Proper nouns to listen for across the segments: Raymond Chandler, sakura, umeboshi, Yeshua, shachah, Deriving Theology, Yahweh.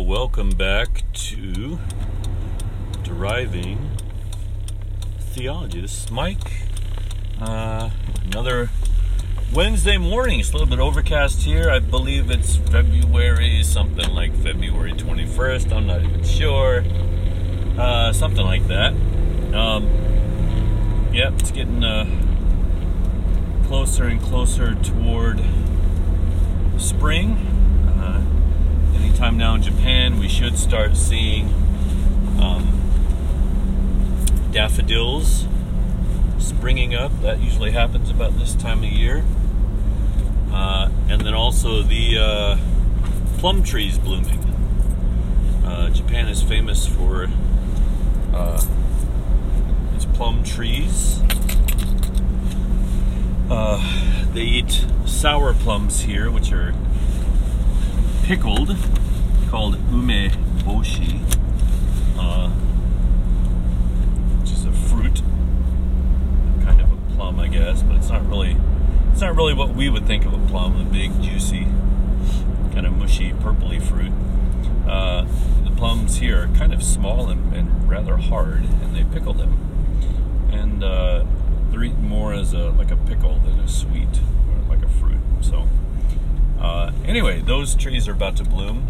Well, welcome back to Deriving Theology. This is Mike. Another Wednesday morning. It's a little bit overcast here. I believe it's February 21st. I'm not even sure. Something like that. Yep, it's getting closer and closer toward spring. Anytime now in Japan, we should start seeing daffodils springing up. That usually happens about this time of year. And then also the plum trees blooming. Japan is famous for its plum trees. They eat sour plums here, which are pickled, called umeboshi, which is a fruit, kind of a plum, I guess, but it's not really what we would think of a plum, a big, juicy, kind of mushy, purpley fruit. The plums here are kind of small and rather hard, and they pickle them, and they're eaten more as like a pickle than a sweet, or like a fruit, so. Anyway, those trees are about to bloom.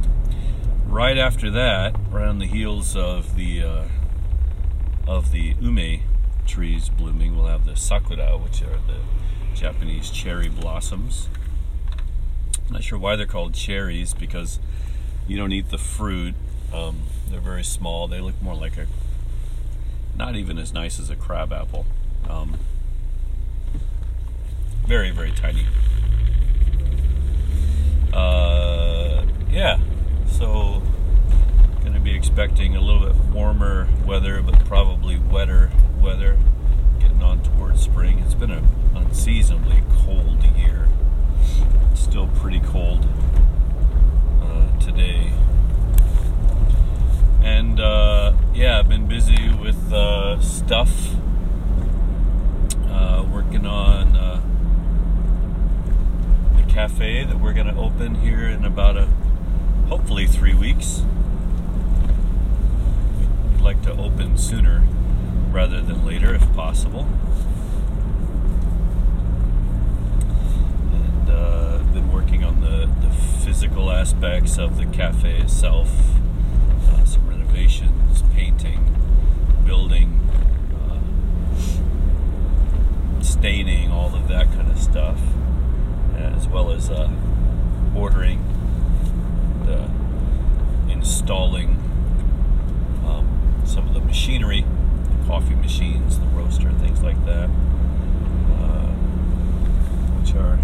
Right after that, right on the heels of the ume trees blooming, we'll have the sakura, which are the Japanese cherry blossoms. I'm not sure why they're called cherries, because you don't eat the fruit. They're very small. They look more like not even as nice as a crab apple. Very, very tiny. So going to be expecting a little bit warmer weather, but probably wetter weather, getting on towards spring. It's been an unseasonably cold year. It's still pretty cold today. And I've been busy with stuff, working on cafe that we're going to open here in about hopefully 3 weeks. We'd like to open sooner rather than later if possible. And been working on the physical aspects of the cafe itself, some renovations, painting, building, staining, all of that kind of stuff, as well as ordering installing some of the machinery, the coffee machines, the roaster, things like that, which are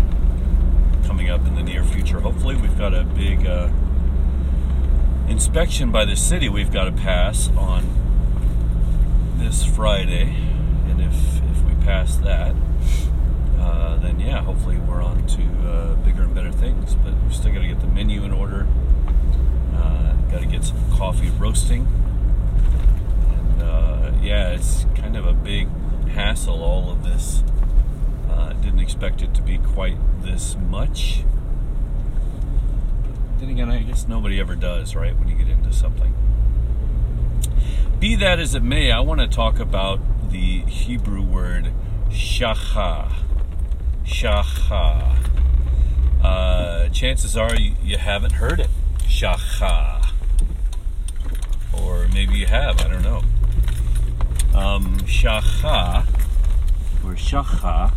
coming up in the near future. Hopefully, we've got a big inspection by the city we've got to pass on this Friday, and if we pass that, then hopefully we're on to bigger and better things. But we're still got to get the menu in order. Got to get some coffee roasting. And it's kind of a big hassle, all of this. Didn't expect it to be quite this much. But then again, I guess nobody ever does, right, when you get into something. Be that as it may, I want to talk about the Hebrew word shachah. Shachah. Chances are you haven't heard it. Shachah. Or maybe you have, I don't know. Shachah, or shachah,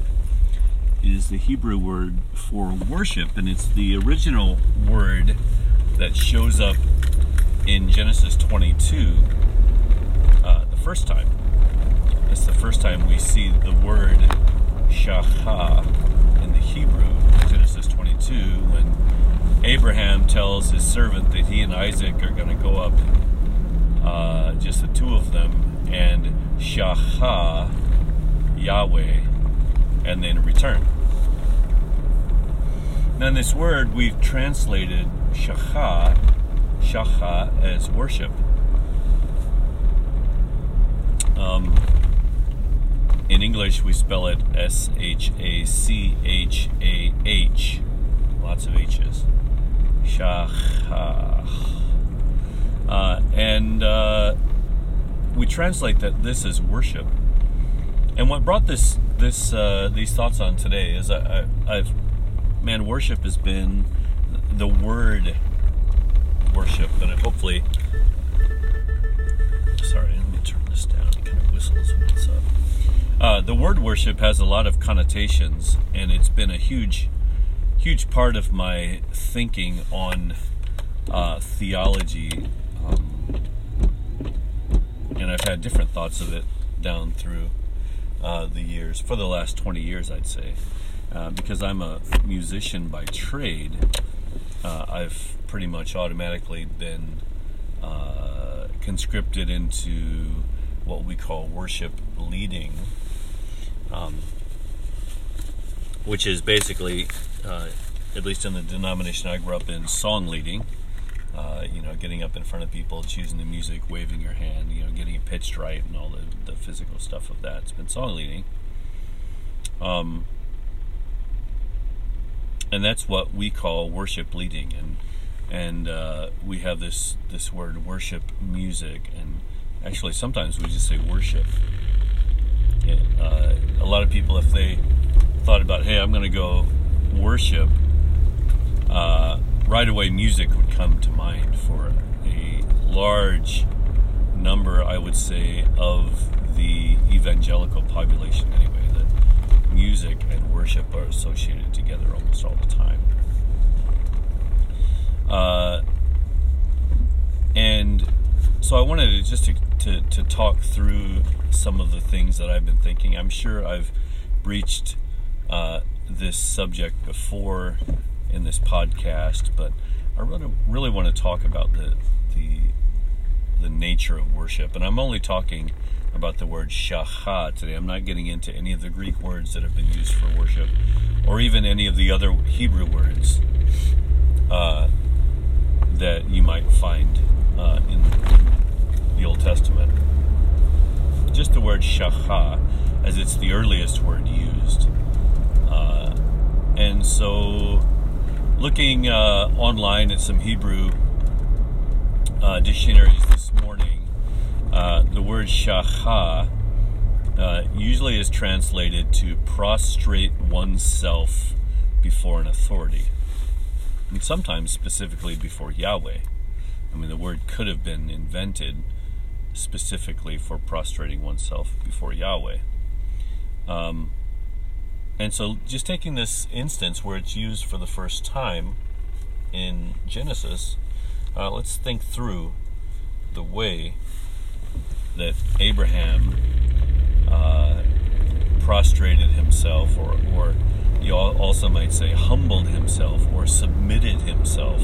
is the Hebrew word for worship, and it's the original word that shows up in Genesis 22 the first time. It's the first time we see the word shachah in the Hebrew, Genesis 22, when Abraham tells his servant that he and Isaac are going to go up, just the two of them, and shachah Yahweh, and then return. Now this word we've translated shachah as worship. In English, we spell it S-H-A-C-H-A-H. Lots of H's. Shachah. We translate that this as worship. And what brought these thoughts on today is I've worship has been the word worship, and hopefully. Sorry, let me turn this down. It kind of whistles when it's up. The word worship has a lot of connotations, and it's been a huge part of my thinking on theology, and I've had different thoughts of it down through the years, for the last 20 years, I'd say, because I'm a musician by trade. I've pretty much automatically been conscripted into what we call worship leading, which is basically, at least in the denomination I grew up in, song leading. Getting up in front of people, choosing the music, waving your hand, getting it pitched right, and all the physical stuff of that. It's been song leading. And that's what we call worship leading. And we have this word worship music, and actually sometimes we just say worship. A lot of people, if they thought about, hey, I'm going to go worship, right away music would come to mind for a large number, I would say, of the evangelical population anyway, that music and worship are associated together almost all the time. And so I wanted to just to talk through some of the things that I've been thinking. I'm sure I've breached this subject before in this podcast, but I really want to talk about the nature of worship. And I'm only talking about the word shachah today. I'm not getting into any of the Greek words that have been used for worship, or even any of the other Hebrew words that you might find in the Old Testament. Just the word shachah, as it's the earliest word used. And so, looking online at some Hebrew dictionaries this morning, the word shachah usually is translated to prostrate oneself before an authority, and sometimes specifically before Yahweh. I mean, the word could have been invented specifically for prostrating oneself before Yahweh. And so, just taking this instance where it's used for the first time in Genesis, let's think through the way that Abraham prostrated himself, or you also might say humbled himself, or submitted himself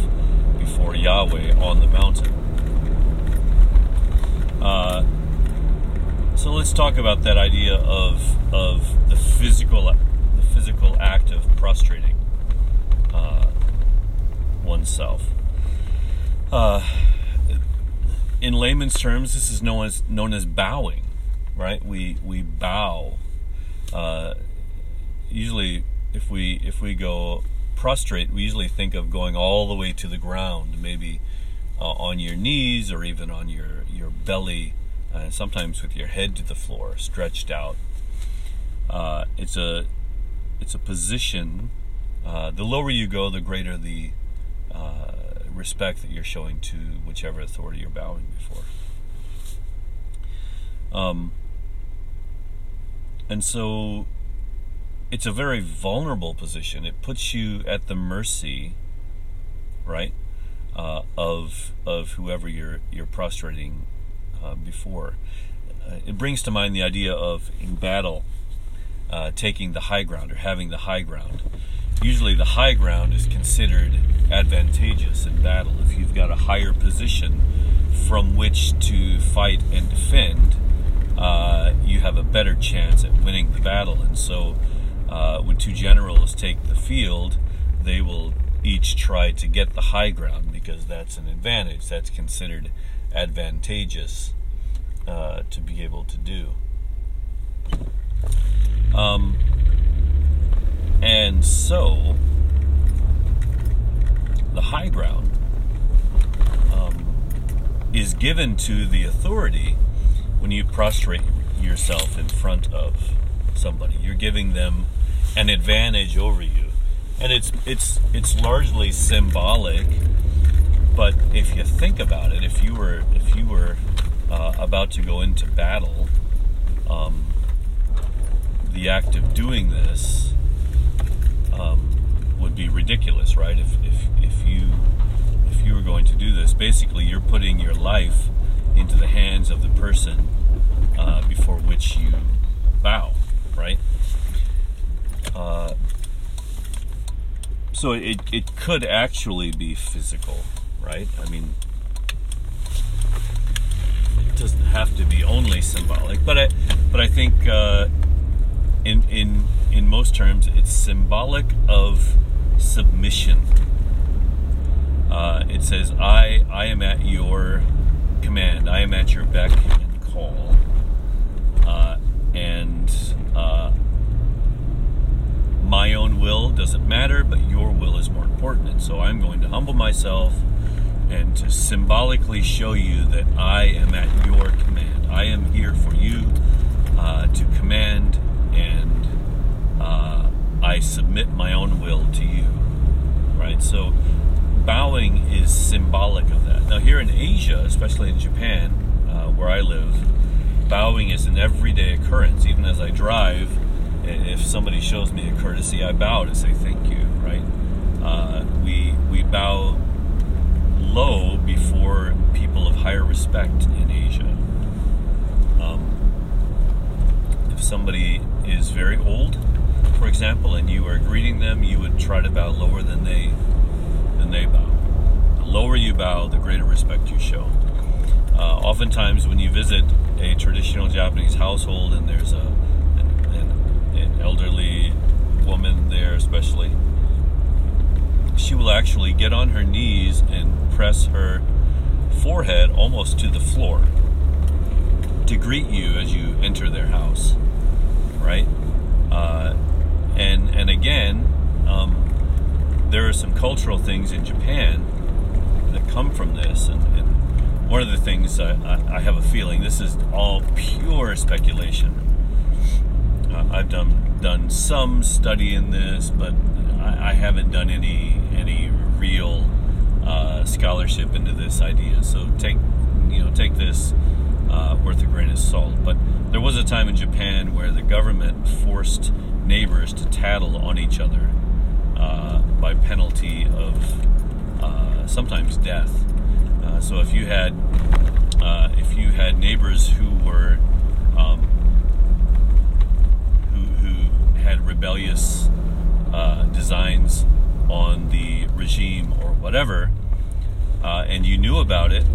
before Yahweh on the mountain. So let's talk about that idea of the physical act of prostrating oneself. In layman's terms, this is known as bowing, right? We bow. Usually, if we go prostrate, we usually think of going all the way to the ground, maybe on your knees, or even on your belly, and sometimes with your head to the floor, stretched out. It's a position. The lower you go, the greater the respect that you're showing to whichever authority you're bowing before. And so it's a very vulnerable position. It puts you at the mercy, right, of whoever you're prostrating before. It brings to mind the idea of in battle, taking the high ground, or having the high ground. Usually the high ground is considered advantageous in battle. If you've got a higher position from which to fight and defend, you have a better chance at winning the battle. And so when two generals take the field, they will each try to get the high ground, because that's an advantage. That's considered advantageous to be able to do. And so the high ground is given to the authority when you prostrate yourself in front of somebody. You're giving them an advantage over you, and it's largely symbolic. But if you think about it, if you were about to go into battle, the act of doing this would be ridiculous, right? If you were going to do this, basically you're putting your life into the hands of the person before which you bow, right? So it could actually be physical, right? I mean, it doesn't have to be only symbolic, but I think in most terms it's symbolic of submission. It says, I am at your command. I am at your beck and call. My own will doesn't matter, but your will is more important. And so I'm going to humble myself and to symbolically show you that I am at your command. I am here for you to command, and I submit my own will to you, right? So bowing is symbolic of that. Now here in Asia, especially in Japan, where I live, bowing is an everyday occurrence. Even as I drive, if somebody shows me a courtesy, I bow to say thank you, right? We bow low before people of higher respect in Asia. If somebody is very old, for example, and you were greeting them, you would try to bow lower than they bow. The lower you bow, the greater respect you show. Oftentimes when you visit a traditional Japanese household and there's an elderly woman there especially, she will actually get on her knees and press her forehead almost to the floor to greet you as you enter their house, right? And again, there are some cultural things in Japan that come from this, and one of the things I have a feeling, this is all pure speculation. I've done some study in this, but I haven't done any real scholarship into this idea. So take this worth a grain of salt. But there was a time in Japan where the government forced neighbors to tattle on each other, by penalty of sometimes death. So if you had neighbors who were who had rebellious designs on the regime or whatever, and you knew about it,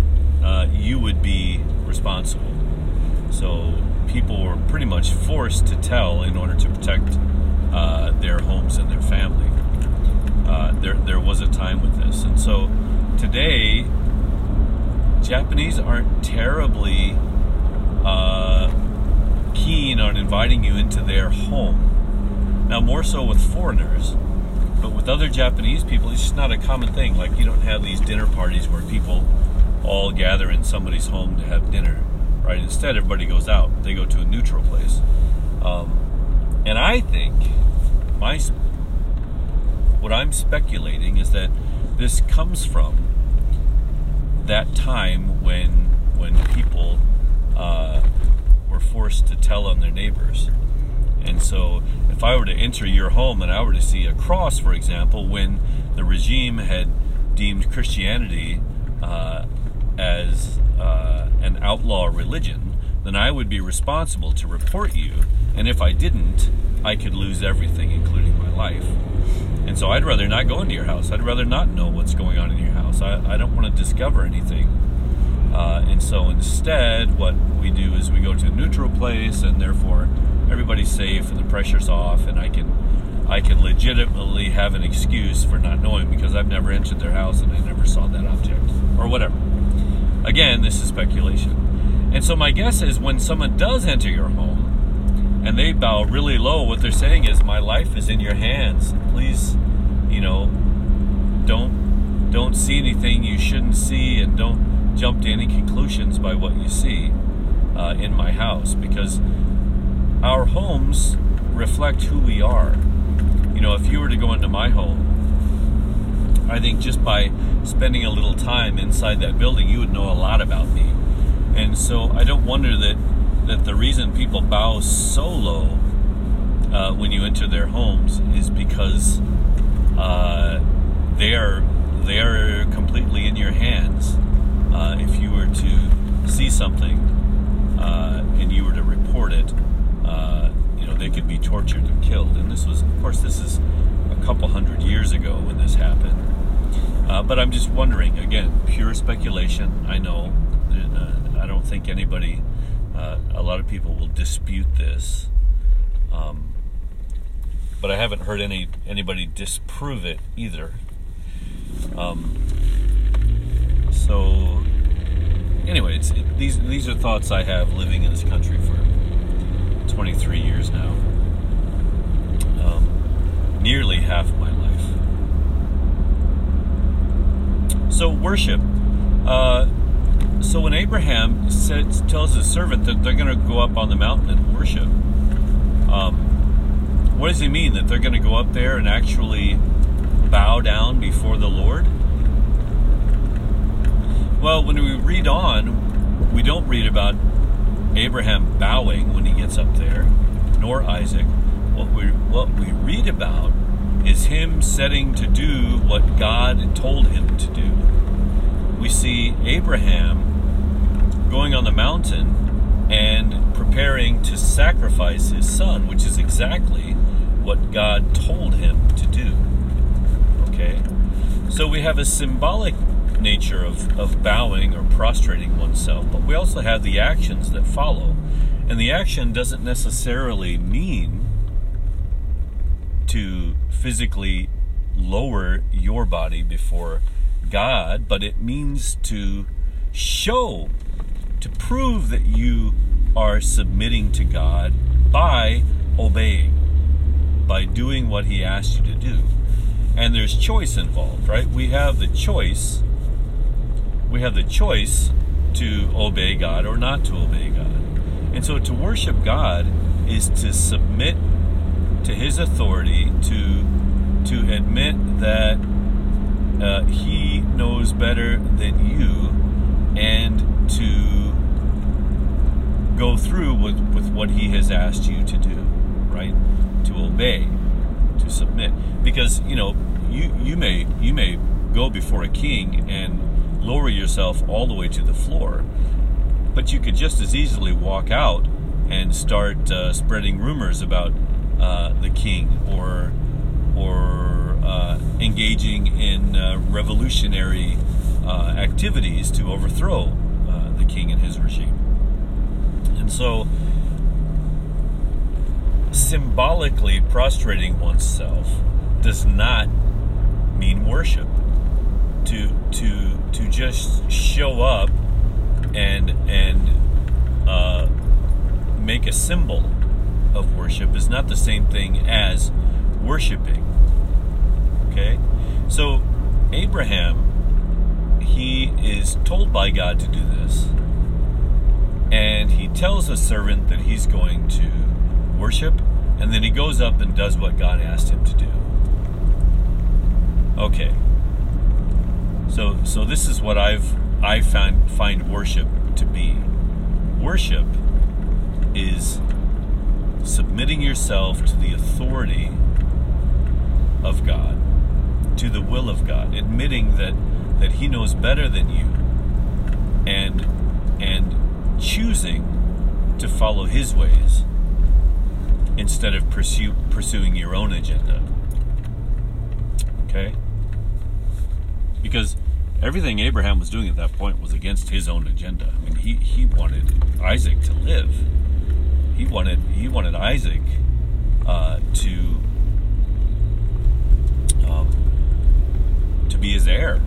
you would be responsible. So people were pretty much forced to tell in order to protect their homes and their family. There was a time with this. And so today, Japanese aren't terribly keen on inviting you into their home. Now, more so with foreigners, but with other Japanese people, it's just not a common thing. Like, you don't have these dinner parties where people all gather in somebody's home to have dinner, right? Instead, everybody goes out. They go to a neutral place. And I think what I'm speculating is that this comes from that time when people were forced to tell on their neighbors. And so if I were to enter your home and I were to see a cross, for example, when the regime had deemed Christianity as an outlaw religion, then I would be responsible to report you. And if I didn't, I could lose everything, including my life. And so I'd rather not go into your house. I'd rather not know what's going on in your house. I don't want to discover anything. And so instead, what we do is we go to a neutral place, and therefore everybody's safe and the pressure's off, and I can legitimately have an excuse for not knowing because I've never entered their house and I never saw that object or whatever. Again, this is speculation. And so my guess is when someone does enter your home, and they bow really low, what they're saying is, my life is in your hands. Please, don't see anything you shouldn't see, and don't jump to any conclusions by what you see in my house, because our homes reflect who we are. You know, if you were to go into my home, I think just by spending a little time inside that building, you would know a lot about me. And so I don't wonder that the reason people bow so low when you enter their homes is because they are completely in your hands. If you were to see something and you were to report it, you know, they could be tortured and killed. And this was, of course, this is a couple hundred years ago when this happened. But I'm just wondering, again, pure speculation. I know, I don't think anybody, a lot of people will dispute this. But I haven't heard anybody disprove it either. So anyway, these are thoughts I have living in this country for 23 years now, nearly half of my life. So worship. So when Abraham tells his servant that they're going to go up on the mountain and worship, what does he mean? That they're going to go up there and actually bow down before the Lord? Well, when we read on, we don't read about Abraham bowing when he gets up there, nor Isaac. What we read about is him setting to do what God told him to do. We see Abraham going on the mountain and preparing to sacrifice his son, which is exactly what God told him to do. Okay? So we have a symbolic nature of bowing or prostrating oneself, but we also have the actions that follow. And the action doesn't necessarily mean to physically lower your body before God, but it means to show, to prove that you are submitting to God by obeying, by doing what He asked you to do. And there's choice involved, right? We have the choice. We have the choice to obey God or not to obey God. And so to worship God is to submit to His authority, to admit that He knows better than you, and to go through with what He has asked you to do, right? To obey, to submit. Because, you know, you may go before a king and lower yourself all the way to the floor, but you could just as easily walk out and start spreading rumors about the king, or engaging in revolutionary activities to overthrow the king and his regime. And so, symbolically prostrating oneself does not mean worship. To just show up and make a symbol of worship is not the same thing as worshiping. Okay? So Abraham, he is told by God to do this, and he tells his servant that he's going to worship, and then he goes up and does what God asked him to do. Okay. So this is what I find worship to be. Worship is submitting yourself to the authority of God, to the will of God, admitting that He knows better than you, and choosing to follow His ways instead of pursuing your own agenda. Okay? Because everything Abraham was doing at that point was against his own agenda. I mean, he wanted Isaac to live. He wanted Isaac to be his heir,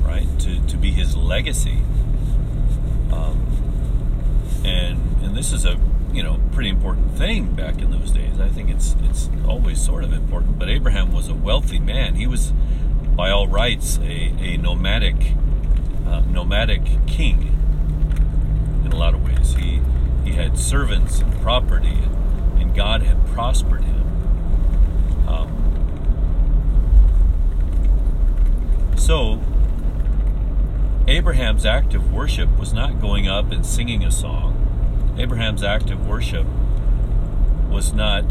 right? To be his legacy. And this is a, you know, pretty important thing back in those days. I think it's always sort of important. But Abraham was a wealthy man. He was, by all rights, a nomadic nomadic king in a lot of ways. He had servants and property, and God had prospered him. So Abraham's act of worship was not going up and singing a song. Abraham's act of worship was not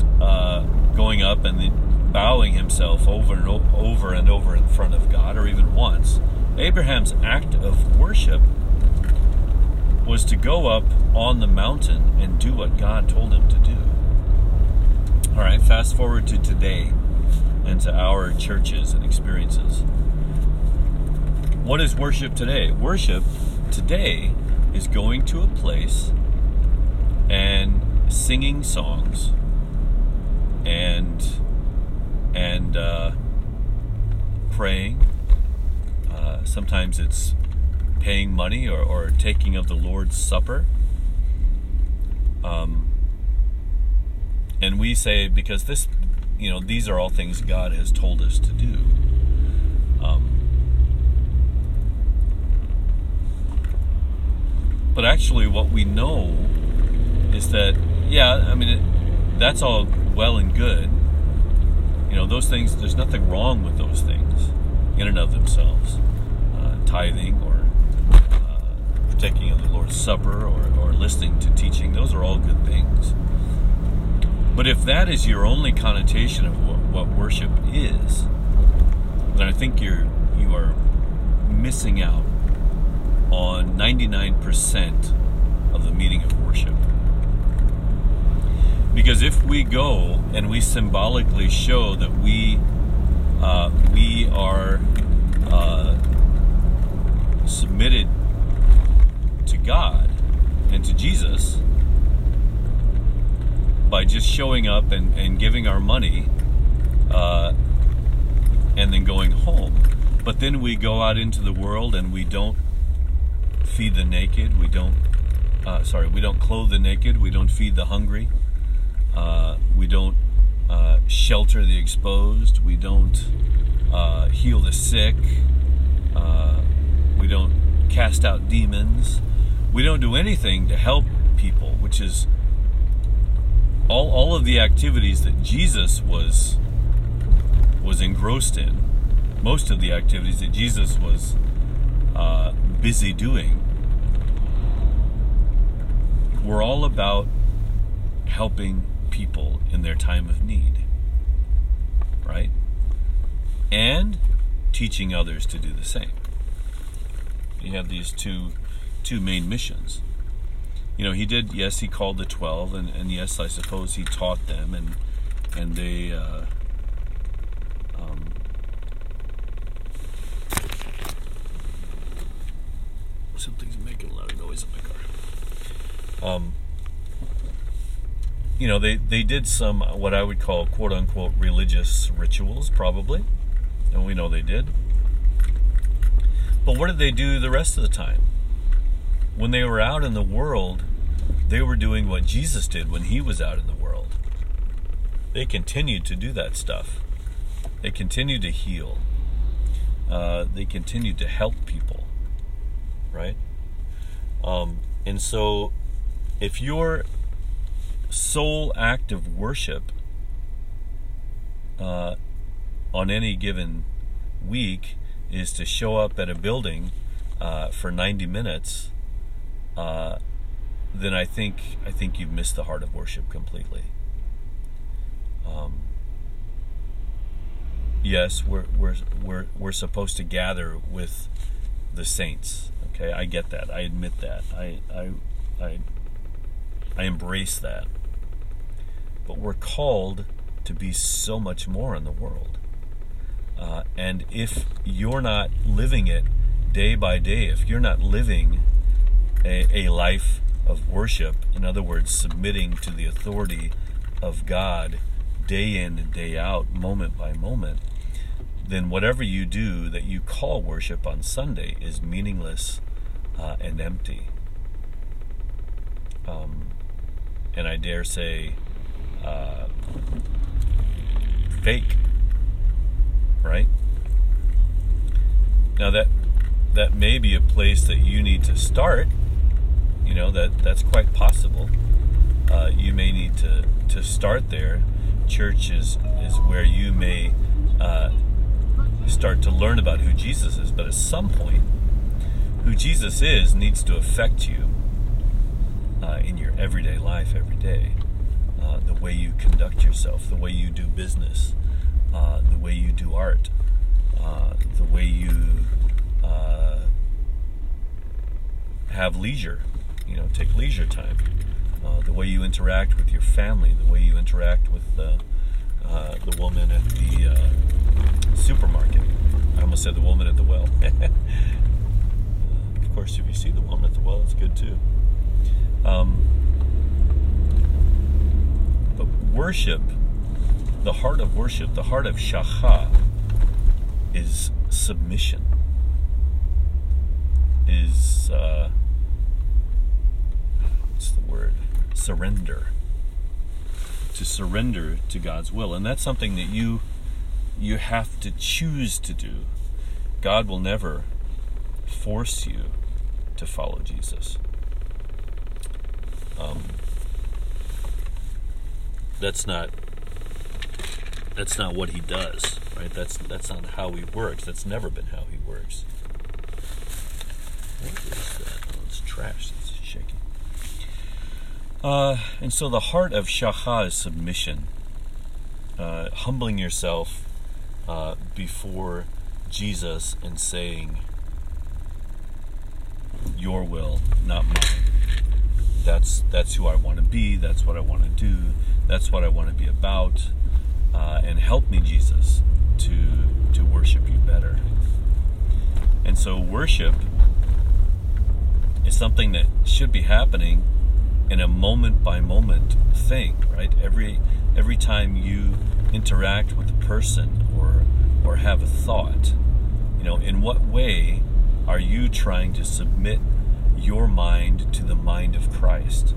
going up and bowing himself over and over in front of God, or even once. Abraham's act of worship was to go up on the mountain and do what God told him to do. All right, fast forward to today and to our churches and experiences. What is worship today? Worship today is going to a place and singing songs and praying. Sometimes it's paying money or taking of the Lord's Supper. And we say, because this, these are all things God has told us to do. But actually what we know is that, that's all well and good. Those things, there's nothing wrong with those things in and of themselves. Tithing or partaking of the Lord's Supper or listening to teaching, those are all good things. But if that is your only connotation of what worship is, then I think you are missing out on 99% of the meaning of worship. Because if we go and we symbolically show that we are submitted to God and to Jesus by just showing up and giving our money and then going home, but then we go out into the world and we don't feed the naked, we don't clothe the naked, we don't feed the hungry, we don't shelter the exposed, we don't heal the sick, we don't cast out demons, we don't do anything to help people, which is all of the activities that Jesus was engrossed in, most of the activities that Jesus was busy doing. We're all about helping people in their time of need, right? And teaching others to do the same. You have these two main missions. He called the 12, and yes, I suppose he taught them, and they something's making a lot of noise in my car. They did some what I would call quote unquote religious rituals, probably, and we know they did. But what did they do the rest of the time? When they were out in the world, they were doing what Jesus did when he was out in the world. They continued to do that stuff. They continued to heal. They continued to help people. Right? And so if your sole act of worship on any given week is to show up at a building for 90 minutes, then I think you've missed the heart of worship completely. Yes, we're supposed to gather with the saints. Okay, I get that. I admit that. I embrace that. But we're called to be so much more in the world. And if you're not living it day by day, if you're not living a life of worship, in other words, submitting to the authority of God day in and day out, moment by moment, then whatever you do that you call worship on Sunday is meaningless and empty. And I dare say, fake, right? Now that that may be a place that you need to start. You know, that's quite possible. You may need to start there. Church is where you may start to learn about who Jesus is. But at some point, who Jesus is needs to affect you in your everyday life, every day. The way you conduct yourself, the way you do business, the way you do art, the way you have leisure, you know, take leisure time, the way you interact with your family, the way you interact with the woman at the supermarket. I almost said the woman at the well. Of course, if you see the woman at the well, it's good too. But worship, the heart of worship, the heart of shachah, is submission, is what's the word? Surrender. To surrender to God's will, and that's something that you have to choose to do. God will never force you to follow Jesus. That's not what he does, right? That's not how he works. That's never been how he works. What is that? Oh, it's trash. It's shaking. And so the heart of shachah is submission, humbling yourself before Jesus and saying, "Your will, not mine. That's who I want to be. That's what I want to do. That's what I want to be about. And help me, Jesus, to worship you better." And so worship is something that should be happening in a moment-by-moment thing, right? Every time you interact with a person or have a thought, you know, in what way are you trying to submit your mind to the mind of Christ?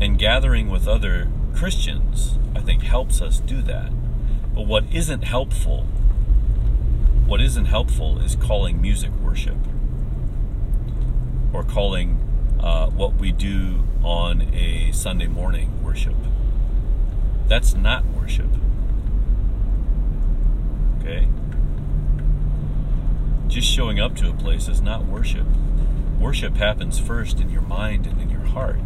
And gathering with other Christians, I think, helps us do that. But what isn't helpful is calling music worship, or calling what we do on a Sunday morning worship. That's not worship. Okay? Just showing up to a place is not worship. Worship happens first in your mind and in your heart.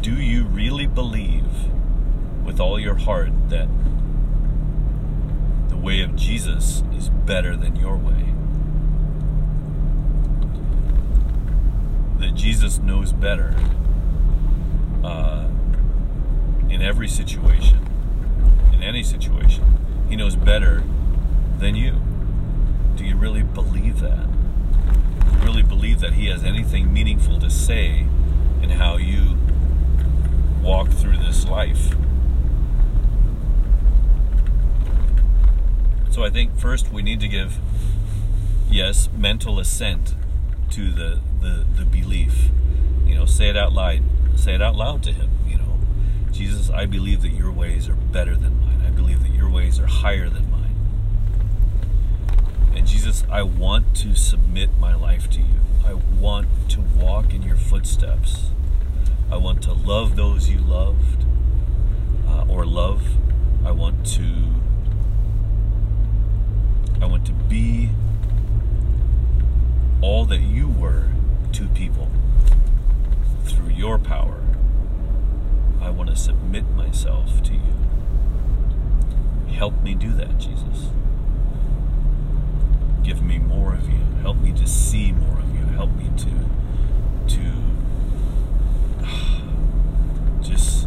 Do you really believe with all your heart that the way of Jesus is better than your way? That Jesus knows better in every situation, in any situation. He knows better than you. Do you really believe that? Do you really believe that he has anything meaningful to say in how you walk through this life? So I think first we need to give, yes, mental assent to the belief. You know, say it out loud. Say it out loud to him. You know, Jesus, I believe that your ways are better than mine. I believe that your ways are higher than mine. And Jesus, I want to submit my life to you. I want to walk in your footsteps. I want to love those you loved or love. I want to be all that you were to people through your power. I want to submit myself to you. Help me do that, Jesus. Give me more of you. Help me to see more of you. Help me to just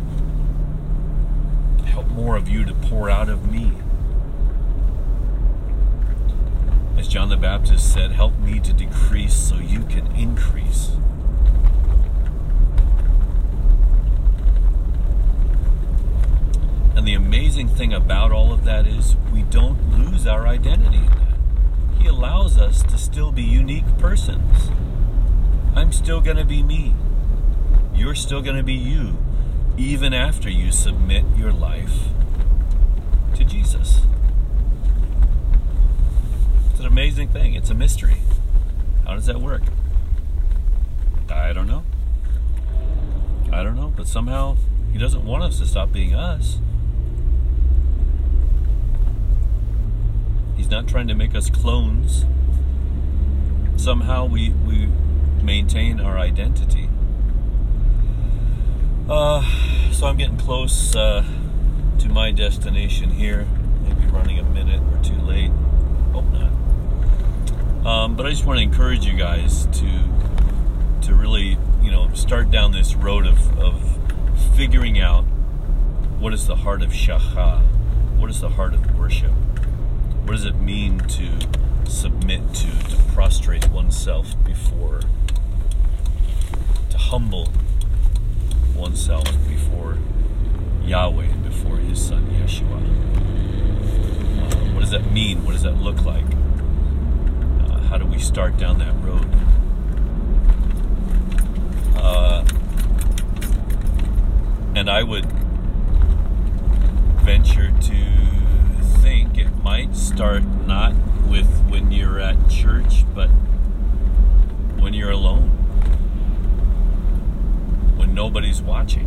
help more of you to pour out of me. As John the Baptist said, help me to decrease so you can increase. And the amazing thing about all of that is we don't lose our identity in that. He allows us to still be unique persons. I'm still going to be me. You're still going to be you, even after you submit your life to Jesus. amazing thing. It's a mystery. How does that work? I don't know. I don't know, but somehow he doesn't want us to stop being us. He's not trying to make us clones. Somehow we maintain our identity. So I'm getting close to my destination here. Maybe running a minute or two late. Hope not. But I just want to encourage you guys to really, start down this road of figuring out what is the heart of shachah. What is the heart of worship? What does it mean to submit to prostrate oneself before, to humble oneself before Yahweh and before His Son Yeshua? What does that mean? What does that look like? How do we start down that road? And I would venture to think it might start not with when you're at church, but when you're alone, when nobody's watching,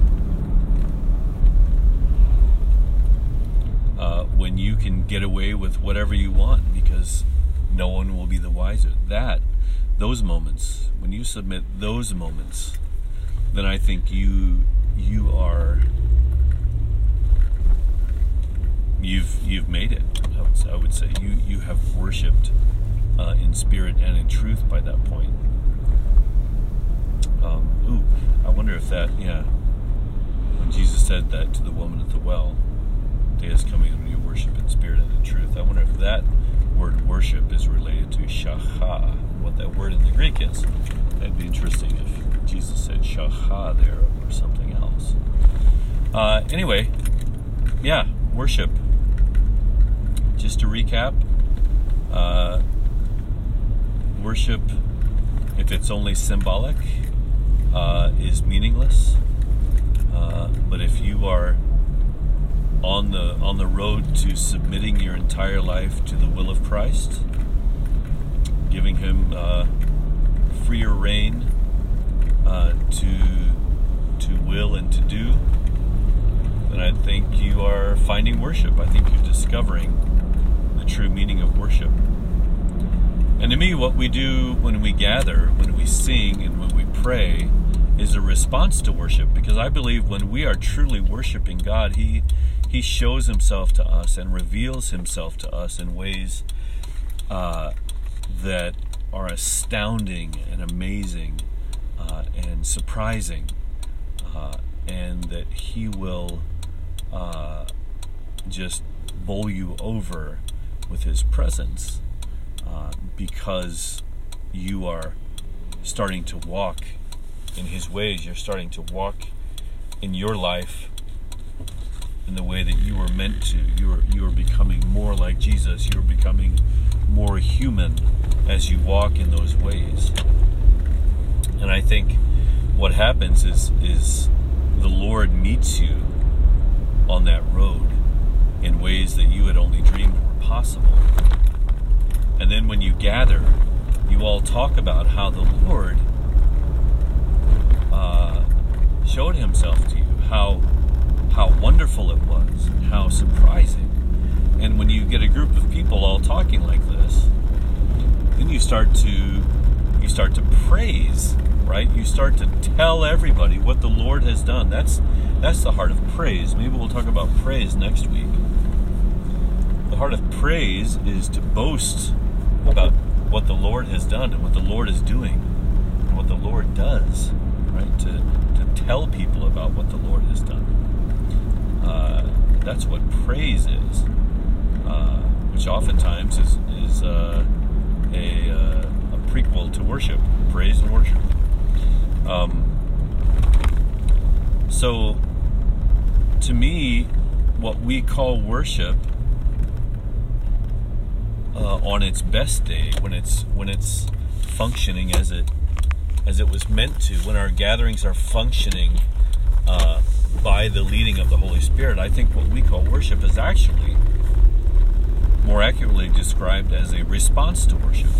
when you can get away with whatever you want because no one will be the wiser. Those moments, when you submit those moments, then I think you've made it. I would say you have worshipped in spirit and in truth by that point. I wonder if when Jesus said that to the woman at the well, day is coming when you worship in spirit and in truth. I wonder if that word worship is related to shachah, what that word in the Greek is. That'd be interesting if Jesus said shachah there or something else. Anyway, worship. Just to recap, worship, if it's only symbolic, is meaningless. But if you are on the road to submitting your entire life to the will of Christ, giving Him freer rein to will and to do, then I think you are finding worship. I think you're discovering the true meaning of worship. And to me, what we do when we gather, when we sing, and when we pray is a response to worship, because I believe when we are truly worshiping God, He shows Himself to us and reveals Himself to us in ways that are astounding and amazing and surprising, and that He will just bowl you over with His presence because you are starting to walk in His ways. You're starting to walk in your life in the way that you were meant to. You are becoming more like Jesus. You're becoming more human as you walk in those ways. And I think what happens is the Lord meets you on that road in ways that you had only dreamed were possible. And then when you gather, you all talk about how the Lord showed Himself to you, how wonderful it was, how surprising. And when you get a group of people all talking like this, then you start to praise, right? You start to tell everybody what the Lord has done. That's the heart of praise. Maybe we'll talk about praise next week. The heart of praise is to boast about what the Lord has done and what the Lord is doing and what the Lord does, right? To tell people about what the Lord has done. That's what praise is, which oftentimes is a prequel to worship, praise and worship. So, to me, what we call worship on its best day, when it's functioning as it was meant to, when our gatherings are functioning by the leading of the Holy Spirit, I think what we call worship is actually more accurately described as a response to worship,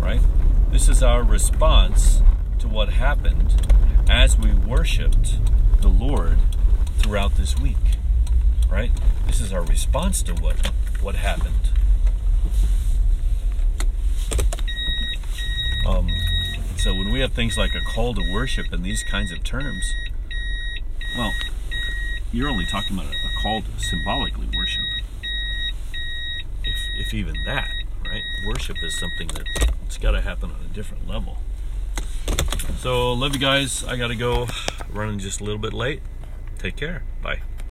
right? This is our response to what happened as we worshiped the Lord throughout this week, right? This is our response to what happened. So when we have things like a call to worship and these kinds of terms, well, you're only talking about a call to symbolically worship. If even that, right? Worship is something that it's got to happen on a different level. So love you guys. I got to go. Running just a little bit late. Take care. Bye.